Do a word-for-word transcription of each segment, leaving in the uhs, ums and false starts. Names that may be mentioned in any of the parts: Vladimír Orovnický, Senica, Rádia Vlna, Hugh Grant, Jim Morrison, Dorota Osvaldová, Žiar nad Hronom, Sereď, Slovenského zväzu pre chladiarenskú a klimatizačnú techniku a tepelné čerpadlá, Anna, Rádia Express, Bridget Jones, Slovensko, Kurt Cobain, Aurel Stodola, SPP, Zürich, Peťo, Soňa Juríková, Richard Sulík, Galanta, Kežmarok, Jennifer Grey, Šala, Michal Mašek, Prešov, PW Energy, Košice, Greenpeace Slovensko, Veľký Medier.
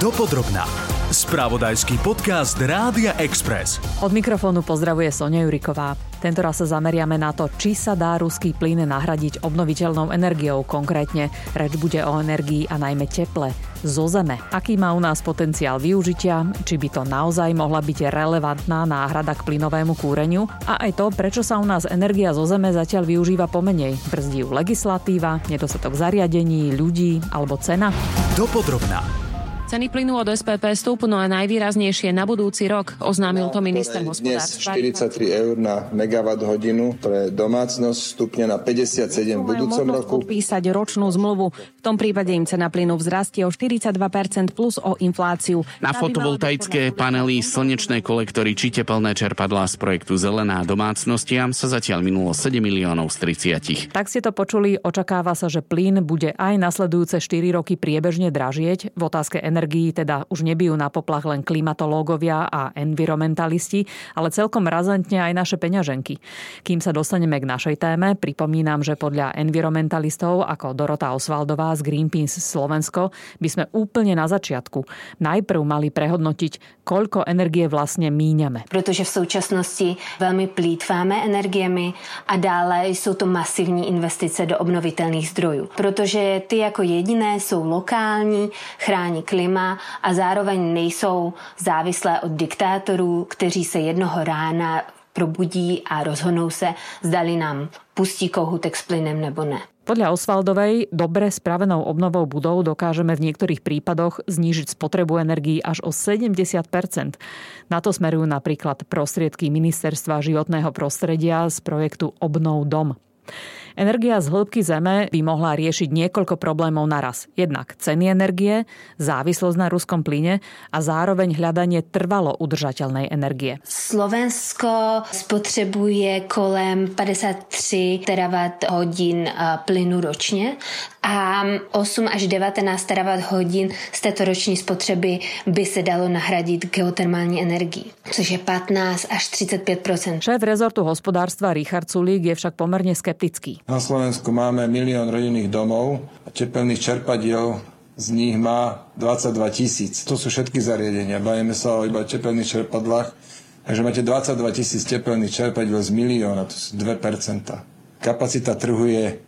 Dopodrobna. Spravodajský podcast Rádia Express. Od mikrofónu pozdravuje Soňa Juríková. Tentoraz sa zameriame na to, či sa dá ruský plyn nahradiť obnoviteľnou energiou. Konkrétne reč bude o energii a najmä teple zo zeme. Aký má u nás potenciál využitia, či by to naozaj mohla byť relevantná náhrada k plynovému kúreniu a aj to, prečo sa u nás energia zo zeme zatiaľ využíva pomenej. Brzdí ju legislatíva, nedostatok zariadení, ľudí alebo cena? Dopodrobná. Ceny plynu od es pé pé stúpnú a najvýraznejšie na budúci rok, oznámil to minister hospodárstva. Dnes štyridsaťtri eur na megawatt hodinu pre domácnosť stúpne na päťdesiatsedem v budúcom roku. Podpísať ročnú zmluvu. V tom prípade im cena plynu vzrastie o štyridsaťdva percent plus o infláciu. Na fotovoltaické panely, slnečné kolektory či tepelné čerpadlá z projektu Zelená domácnostiam sa zatiaľ minulo sedem miliónov z tridsať. Tak ste to počuli, očakáva sa, že plyn bude aj nasledujúce štyri roky priebežne dražieť. V otázke energie energií teda už nebijú na poplach len klimatológovia a environmentalisti, ale celkom razantne aj naše peňaženky. Kým sa dostaneme k našej téme, pripomínam, že podľa environmentalistov ako Dorota Osvaldová z Greenpeace Slovensko by sme úplne na začiatku najprv mali prehodnotiť, koľko energie vlastne míňame. Protože v súčasnosti veľmi plýtváme energiemi a dále sú to masívní investice do obnovitelných zdrojů. Protože ty jako jediné sú lokální, chrání klima a zároveň nejsou závislé od diktátorů, kteří se jednoho rána probudí a rozhodnou se, zdali nám pustí kohútek s plynem nebo ne. Podľa Osvaldovej, dobre spravenou obnovou budov dokážeme v niektorých prípadoch znížiť spotrebu energií až o sedemdesiat percent. Na to smerujú napríklad prostriedky Ministerstva životného prostredia z projektu Obnov dom. Energia z hĺbky zeme by mohla riešiť niekoľko problémov naraz. Jednak ceny energie, závislosť na ruskom plyne a zároveň hľadanie trvalo udržateľnej energie. Slovensko spotrebuje kolem päťdesiattri terawatt hodín plynu ročne a osem až devätnásť terawatt hodín z této roční spotřeby by se dalo nahradit geotermální energií, což je pätnásť až tridsaťpäť percent. Šéf rezortu hospodárstva Richard Sulík je však pomerne skeptický. Na Slovensku máme milión rodinných domov a tepelných čerpadiel z nich má dvadsaťdva tisíc. To sú všetky zariadenia. Bavíme sa o iba tepelných čerpadlách. Takže máte dvadsaťdva tisíc tepelných čerpadiel z milióna. To sú dve percentá. Kapacita trhu je...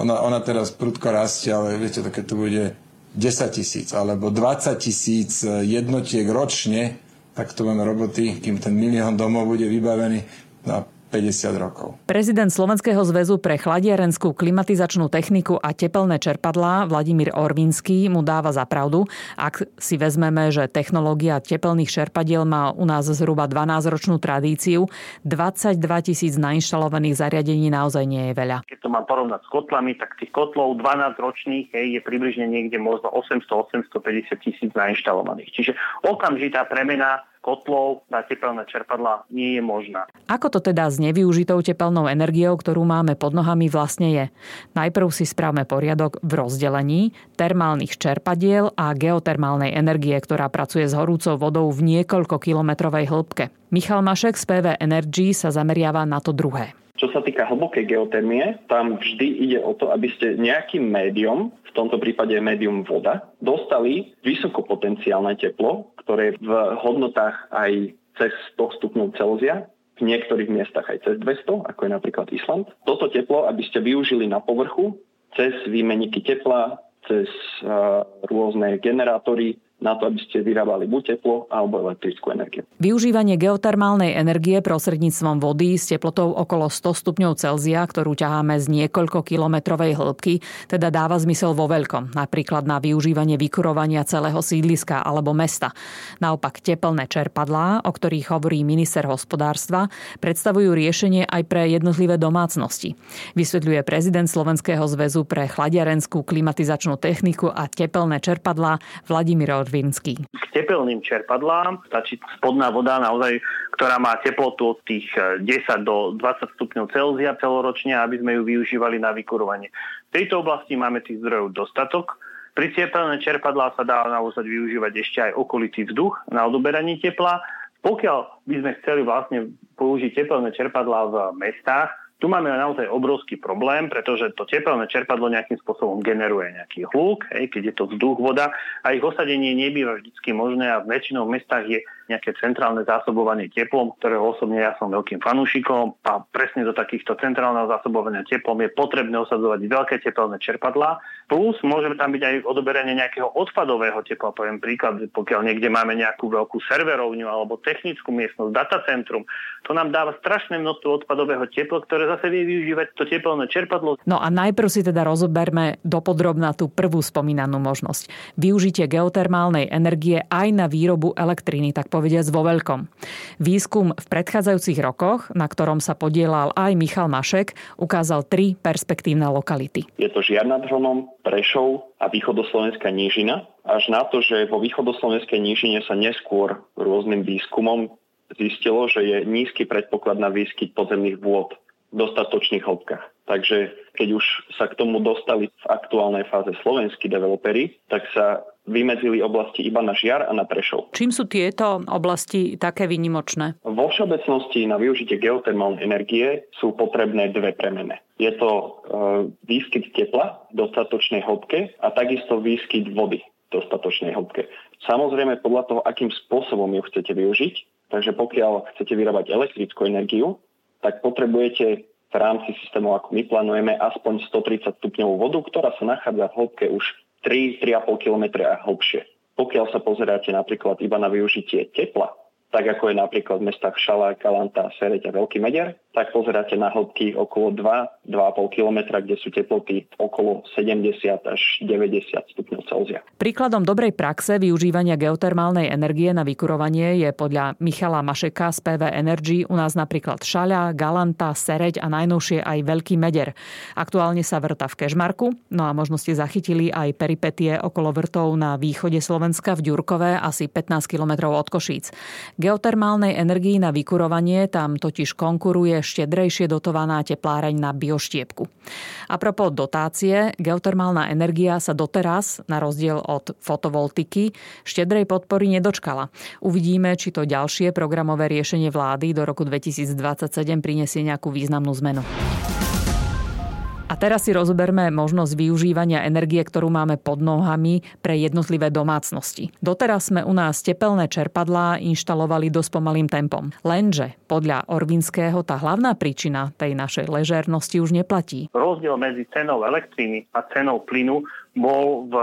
Ona, ona teraz prudko rastie, ale viete, keď to bude desať tisíc alebo dvadsať tisíc jednotiek ročne, tak to máme roboty, kým ten milión domov bude vybavený na päťdesiat rokov. Prezident Slovenského zväzu pre chladiarenskú, klimatizačnú techniku a tepelné čerpadlá Vladimír Orovnický mu dáva za pravdu. Ak si vezmeme, že technológia tepelných čerpadiel má u nás zhruba dvanásťročnú tradíciu, dvadsaťdva tisíc nainštalovaných zariadení naozaj nie je veľa. Keď to mám porovnať s kotlami, tak tých kotlov dvanásťročných je približne niekde možno osemsto až osemstopäťdesiat tisíc nainštalovaných. Čiže okamžitá premena kotlov na tepelné čerpadlá nie je možná. Ako to teda s nevyužitou tepelnou energiou, ktorú máme pod nohami, vlastne je? Najprv si správme poriadok v rozdelení termálnych čerpadiel a geotermálnej energie, ktorá pracuje s horúcou vodou v niekoľkokilometrovej hĺbke. Michal Mašek z pé vé Energy sa zameriava na to druhé. Čo sa týka hlbokej geotermie, tam vždy ide o to, aby ste nejakým médium, v tomto prípade médium voda, dostali vysokopotenciálne teplo, ktoré v hodnotách aj cez sto stupňov Celzia, v niektorých miestach aj cez dvesto, ako je napríklad Island. Toto teplo, aby ste využili na povrchu, cez výmeniky tepla, cez uh, rôzne generátory, na to, aby ste vyrábali buď teplo alebo elektrickú energiu. Využívanie geotermálnej energie prostredníctvom vody s teplotou okolo sto stupňov Celzia, ktorú ťaháme z niekoľkokilometrovej hĺbky, teda dáva zmysel vo veľkom, napríklad na využívanie vykurovania celého sídliska alebo mesta. Naopak tepelné čerpadlá, o ktorých hovorí minister hospodárstva, predstavujú riešenie aj pre jednotlivé domácnosti. Vysvetľuje prezident Slovenského zväzu pre chladiarenskú, klimatizačnú techniku a tepelné čerpadlá Vladimír Orovnický. K tepelným čerpadlám stačí spodná voda, naozaj, ktorá má teplotu od tých desať do dvadsať stupňov Celzia celoročne, aby sme ju využívali na vykurovanie. V tejto oblasti máme tých zdrojov dostatok. Pri tepelné čerpadlá sa dá naozaj využívať ešte aj okolitý vzduch na odoberanie tepla. Pokiaľ by sme chceli vlastne použiť tepelné čerpadlá v mestách, Tu máme naozaj obrovský problém, pretože to tepelné čerpadlo nejakým spôsobom generuje nejaký hluk, hej, keď je to vzduch, voda, a ich osadenie nebýva vždycky možné a väčšinou v mestách je nejaké centrálne zásobovanie teplom, ktorého osobne ja som veľkým fanúšikom, a presne do takýchto centrálneho zásobovania teplom je potrebné osadzovať veľké tepelné čerpadlá, plus môže tam byť aj odoberanie nejakého odpadového tepla. Poviem príklad, pokiaľ niekde máme nejakú veľkú serverovňu alebo technickú miestnosť, datacentrum, to nám dáva strašné množstvo odpadového tepla, ktoré zase vie využívať to tepelné čerpadlo. No a najprv si teda rozoberme dopodrobná tú prvú spomínanú možnosť. Využitie geotermálnej energie aj na výrobu elektriny, tak povediac vo veľkom. Výskum v predchádzajúcich rokoch, na ktorom sa podielal aj Michal Mašek, ukázal tri perspektívne lokality. Je to Žiar nad Hronom, Prešov a východoslovenská nížina. Až na to, že vo východoslovenskej nížine sa neskôr rôznym výskumom zistilo, že je nízky predpoklad na výskyt podzemných vôd v dostatočných hĺbkach. Takže keď už sa k tomu dostali v aktuálnej fáze slovenskí developeri, tak sa vymedzili oblasti iba na Žiar a na Prešov. Čím sú tieto oblasti také výnimočné? Vo všeobecnosti na využitie geotermálnej energie sú potrebné dve premene. Je to e, výskyt tepla v dostatočnej hĺbke a takisto výskyt vody v dostatočnej hĺbke. Samozrejme podľa toho, akým spôsobom ju chcete využiť. Takže pokiaľ chcete vyrábať elektrickú energiu, tak potrebujete v rámci systémov, ako my plánujeme, aspoň stotridsať stupňovú vodu, ktorá sa nachádza v hĺbke už tri až tri a pol kilometra hlbšie. Pokiaľ sa pozeráte napríklad iba na využitie tepla, tak ako je napríklad v mestách Šala, Galanta, Sereď a Veľký Medier, tak pozeráte na hĺbky okolo dva až dva a pol kilometra, kde sú teploty okolo sedemdesiat až deväťdesiat stupňov Celzia. Príkladom dobrej praxe využívania geotermálnej energie na vykurovanie je podľa Michala Mašeka z pé vé Energy u nás napríklad Šala, Galanta, Sereď a najnovšie aj Veľký Medier. Aktuálne sa vrta v Kežmarku, no a možno ste zachytili aj peripetie okolo vrtov na východe Slovenska v Ďurkove, asi pätnásť kilometrov od Košíc. Geotermálnej energii na vykurovanie tam totiž konkuruje štedrejšie dotovaná tepláreň na bioštiepku. Apropos dotácie, geotermálna energia sa doteraz, na rozdiel od fotovoltiky, štedrej podpory nedočkala. Uvidíme, či to ďalšie programové riešenie vlády do roku dvetisícdvadsaťsedem prinesie nejakú významnú zmenu. A teraz si rozoberme možnosť využívania energie, ktorú máme pod nohami pre jednotlivé domácnosti. Doteraz sme u nás tepelné čerpadlá inštalovali dosť pomalým tempom. Lenže podľa Orvinského tá hlavná príčina tej našej ležernosti už neplatí. Rozdiel medzi cenou elektriny a cenou plynu bol v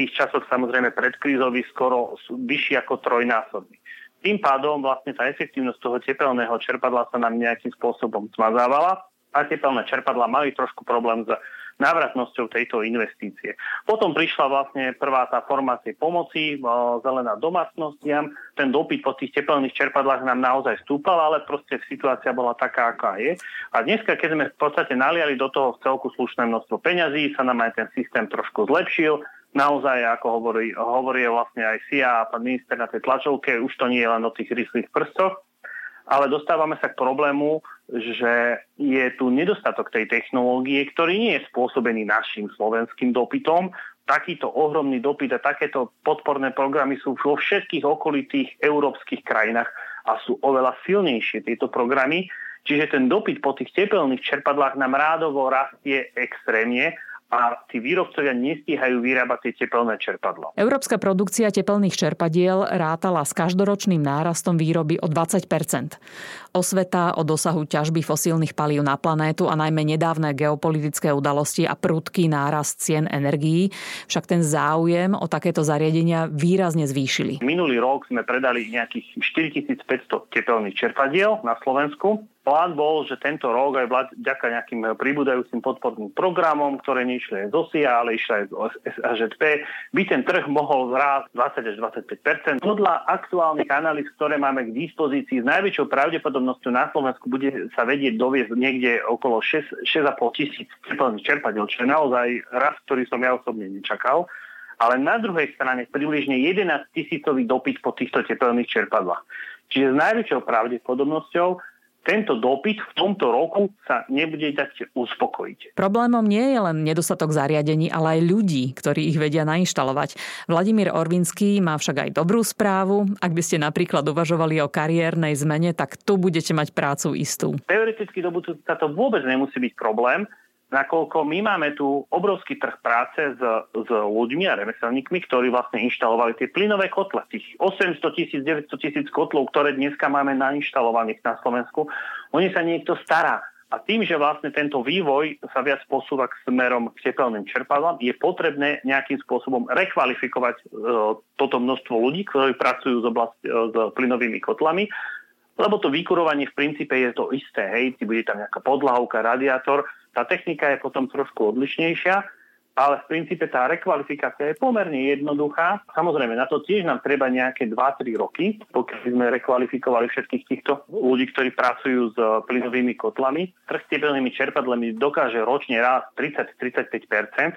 tých časoch samozrejme predkrízový skoro vyšší ako trojnásobný. Tým pádom vlastne tá efektívnosť toho tepelného čerpadla sa nám nejakým spôsobom zmazávala a tepelné čerpadlá mali trošku problém s návratnosťou tejto investície. Potom prišla vlastne prvá tá forma tej pomoci, zelená domácnostiam. Ten dopyt po tých tepelných čerpadlách nám naozaj stúpal, ale proste situácia bola taká, aká je. A dneska, keď sme v podstate naliali do toho v celku slušné množstvo peňazí, sa nám aj ten systém trošku zlepšil. Naozaj, ako hovorí, hovorí vlastne aj es í á a pán minister na tej tlačovke, už to nie je len o tých ryslých prstoch. Ale dostávame sa k problému, že je tu nedostatok tej technológie, ktorý nie je spôsobený našim slovenským dopytom. Takýto ohromný dopyt a takéto podporné programy sú vo všetkých okolitých európskych krajinách a sú oveľa silnejšie tieto programy. Čiže ten dopyt po tých tepelných čerpadlách nám rádovo rastie extrémne a tí výrobcovia nestíhajú vyrábať tie tepelné čerpadlo. Európska produkcia tepelných čerpadiel rátala s každoročným nárastom výroby o dvadsať percent. Osveta o dosahu ťažby fosílnych palív na planétu a najmä nedávne geopolitické udalosti a prudký nárast cien energií však ten záujem o takéto zariadenia výrazne zvýšili. Minulý rok sme predali nejakých štyritisícpäťsto tepelných čerpadiel na Slovensku. Plán bol, že tento rok aj vlád, vďaka nejakým pribúdajúcim podporným programom, ktoré neišli aj z ó es í á, ale išli aj z es á žé pé, by ten trh mohol zrásť dvadsať až dvadsaťpäť percent. Podľa aktuálnych analýz, ktoré máme k dispozícii, s najväčšou pravdepodobnosťou na Slovensku bude sa vedieť doviezť niekde okolo šesť, šesť a pol tisíc tepelných čerpadiel, čo je naozaj rast, ktorý som ja osobne nečakal. Ale na druhej strane približne jedenásťtisícový dopyt po týchto tepelných čerpadlách. Čiže s najväčšou pravdepodobnosťou tento dopyt v tomto roku sa nebude dať uspokojiť. Problémom nie je len nedostatok zariadení, ale aj ľudí, ktorí ich vedia nainštalovať. Vladimír Orovnický má však aj dobrú správu. Ak by ste napríklad uvažovali o kariérnej zmene, tak tu budete mať prácu istú. Teoreticky do budúcna to vôbec nemusí byť problém, nakoľko my máme tu obrovský trh práce s, s ľuďmi a remeselníkmi, ktorí vlastne inštalovali tie plynové kotle. Tých osemsto tisíc, deväťsto tisíc kotlov, ktoré dneska máme nainštalovaných na Slovensku, oni sa niekto stará. A tým, že vlastne tento vývoj sa viac posúva k smerom k tepelným čerpadlám, je potrebné nejakým spôsobom rekvalifikovať e, toto množstvo ľudí, ktorí pracujú s, oblasti, e, s plynovými kotlami, lebo to vykurovanie v princípe je to isté. Hej, bude tam nejaká podlahovka, radiátor. Tá technika je potom trošku odlišnejšia, ale v princípe tá rekvalifikácia je pomerne jednoduchá. Samozrejme, na to tiež nám treba nejaké dva až tri roky, pokiaľ sme rekvalifikovali všetkých týchto ľudí, ktorí pracujú s plynovými kotlami. Trh s tepelnými čerpadlami dokáže ročne raz tridsať až tridsaťpäť percent,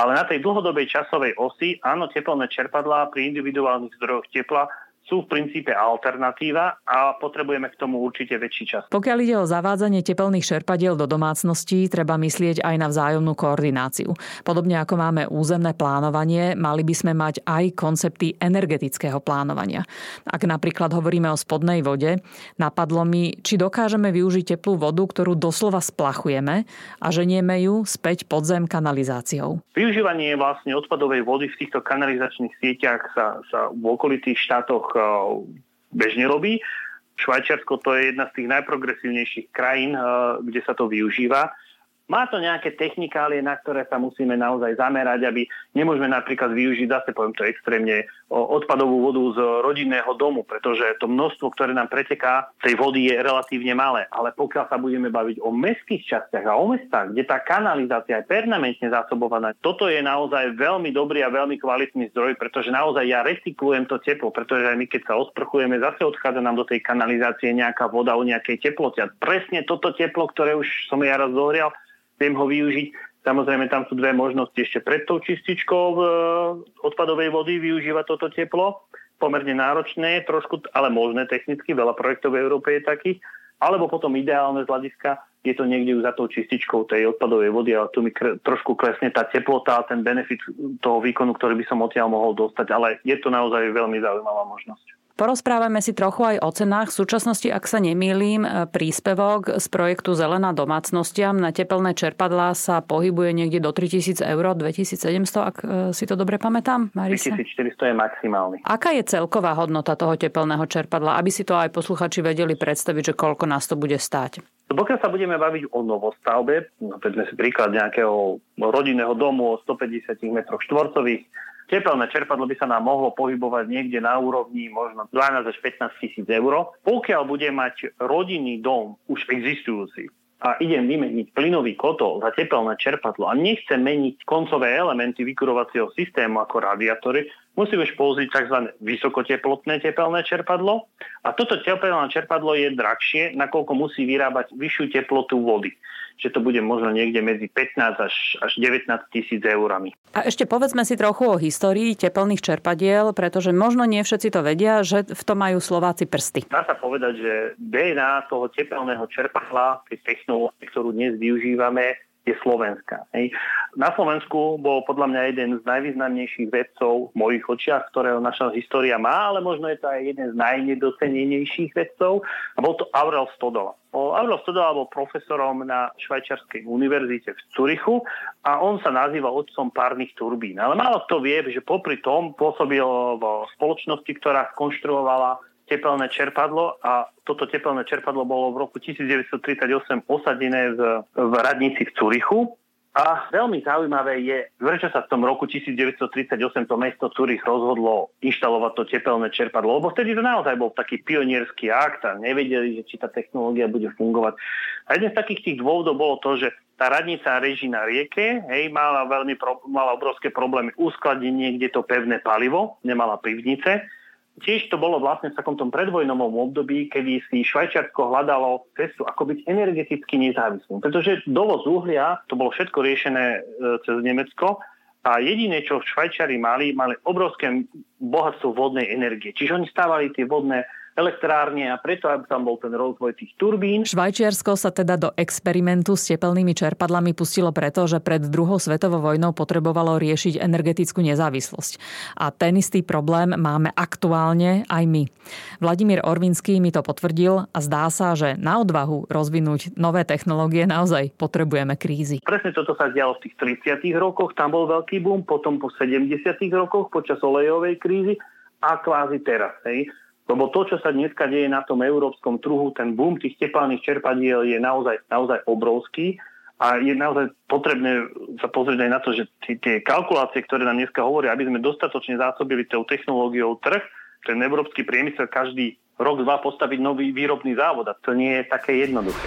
ale na tej dlhodobej časovej osi, áno, tepelné čerpadlá pri individuálnych zdrojoch tepla sú v princípe alternatíva a potrebujeme k tomu určite väčší čas. Pokiaľ ide o zavádzanie tepelných čerpadiel do domácností, treba myslieť aj na vzájomnú koordináciu. Podobne ako máme územné plánovanie, mali by sme mať aj koncepty energetického plánovania. Ak napríklad hovoríme o spodnej vode, napadlo mi, či dokážeme využiť teplú vodu, ktorú doslova splachujeme a ženieme ju späť pod zem kanalizáciou. Využívanie vlastne odpadovej vody v týchto kanalizačných sieťach sa, sa v okolitých štátoch bežne robí. Švajčiarsko to je jedna z tých najprogresívnejších krajín, kde sa to využíva. Má to nejaké technikálie, na ktoré sa musíme naozaj zamerať, aby nemôžeme napríklad využiť, zase poviem to extrémne, odpadovú vodu z rodinného domu, pretože to množstvo, ktoré nám preteká, tej vody je relatívne malé. Ale pokiaľ sa budeme baviť o mestských častiach a o mestách, kde tá kanalizácia je permanentne zásobovaná, toto je naozaj veľmi dobrý a veľmi kvalitný zdroj, pretože naozaj ja recyklujem to teplo, pretože aj my, keď sa osprchujeme, zase odchádza nám do tej kanalizácie nejaká voda o nejakej teplote. A presne toto teplo, ktoré už som ja raz zohrial, viem ho využiť. Samozrejme, tam sú dve možnosti. Ešte pred tou čističkou e, odpadovej vody využívať toto teplo. Pomerne náročné, trošku, ale možné technicky. Veľa projektov v Európe je takých. Alebo potom ideálne z hľadiska je to niekde za tou čističkou tej odpadovej vody, ale tu mi kre, trošku klesne tá teplota a ten benefit toho výkonu, ktorý by som odtiaľ mohol dostať. Ale je to naozaj veľmi zaujímavá možnosť. Porozprávame si trochu aj o cenách. V súčasnosti, ak sa nemýlim, príspevok z projektu Zelená domácnostiam na tepelné čerpadlá sa pohybuje niekde do tritisíc eur, dvetisícsedemsto, ak si to dobre pamätám, Marisa? tritisícštyristo je maximálny. Aká je celková hodnota toho tepelného čerpadla, aby si to aj posluchači vedeli predstaviť, že koľko nás to bude stáť? Pokiaľ sa budeme baviť o novostavbe, povedzme si príklad nejakého rodinného domu o stopäťdesiat metrov štvorcových, tepelné čerpadlo by sa nám mohlo pohybovať niekde na úrovni možno dvanásť až pätnásť tisíc eur. Pokiaľ bude mať rodinný dom už existujúci a idem vymeniť plynový kotol za tepelné čerpadlo a nechcem meniť koncové elementy vykurovacieho systému ako radiátory, musím už použiť tzv. Vysokoteplotné tepelné čerpadlo. A toto tepelné čerpadlo je drahšie, nakoľko musí vyrábať vyššiu teplotu vody. Že to bude možno niekde medzi pätnásť až devätnásť tisíc eurami. A ešte povedzme si trochu o histórii tepelných čerpadiel, pretože možno nie všetci to vedia, že v tom majú Slováci prsty. Dá sa povedať, že dé en á toho tepelného čerpadla, tej technológie, ktorú dnes využívame, je slovenská. Hej. Na Slovensku bol podľa mňa jeden z najvýznamnejších vedcov v mojich očiach, ktorého naša história má, ale možno je to aj jeden z najnedocenenejších vedcov. A bol to Aurel Stodola. Aurel Stodola bol profesorom na Švajčiarskej univerzite v Zürichu a on sa nazýva otcom párnych turbín. Ale málo kto vie, že popri tom pôsobil v spoločnosti, ktorá skonštruovala tepelné čerpadlo a toto tepelné čerpadlo bolo v roku devätnásť tridsaťosem osadené v, v radnici v Zürichu. A veľmi zaujímavé je, prečo sa v tom roku devätnásť tridsaťosem to mesto Zürich rozhodlo inštalovať to tepelné čerpadlo, lebo vtedy to naozaj bol taký pionierský akt a nevedeli, že či tá technológia bude fungovať. A jeden z takých tých dôvodov bolo to, že tá radnica reží na rieke, hej, mala, veľmi pro, mala obrovské problémy uskladiť niekde to pevné palivo, nemala pivnice. Tiež to bolo vlastne v takomto predvojnovom období, kedy si Švajčiarsko hľadalo cestu, ako byť energeticky nezávislým. Pretože dovoz uhlia, to bolo všetko riešené cez Nemecko a jediné, čo Švajčiari mali, mali obrovské bohatstvo vodnej energie. Čiže oni stávali tie vodné elektrárne a preto, aby tam bol ten rozvoj tých turbín. Švajčiarsko sa teda do experimentu s tepelnými čerpadlami pustilo preto, že pred druhou svetovou vojnou potrebovalo riešiť energetickú nezávislosť. A ten istý problém máme aktuálne aj my. Vladimír Orovnický mi to potvrdil a zdá sa, že na odvahu rozvinúť nové technológie naozaj potrebujeme krízy. Presne toto sa dialo v tých tridsiatych rokoch, tam bol veľký boom, potom po sedemdesiatych rokoch počas olejovej krízy a kvázi teraz, hej. Lebo to, čo sa dneska deje na tom európskom trhu, ten boom tých tepelných čerpadiel je naozaj, naozaj obrovský a je naozaj potrebné sa pozrieť aj na to, že tie kalkulácie, ktoré nám dneska hovoria, aby sme dostatočne zásobili tou technológiou trh, ten európsky priemysel každý rok, dva postaviť nový výrobný závod a to nie je také jednoduché.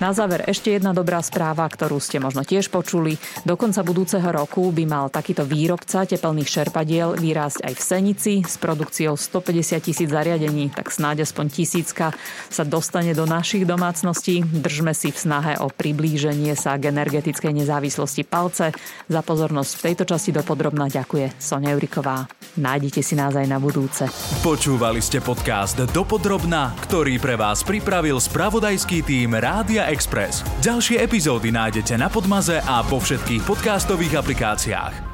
Na záver ešte jedna dobrá správa, ktorú ste možno tiež počuli. Do konca budúceho roku by mal takýto výrobca tepelných čerpadiel vyrásť aj v Senici s produkciou stopäťdesiat tisíc zariadení, tak snáď aspoň tisícka sa dostane do našich domácností. Držme si v snahe o priblíženie sa k energetickej nezávislosti palce. Za pozornosť v tejto časti dopodrobna ďakuje Soňa Juríková. Nájdite si nás aj na budúce. Počúvali ste podcast Dopodrobna, ktorý pre vás pripravil spravodajský tím Rádia Express. Ďalšie epizódy nájdete na Podmaze a vo všetkých podcastových aplikáciách.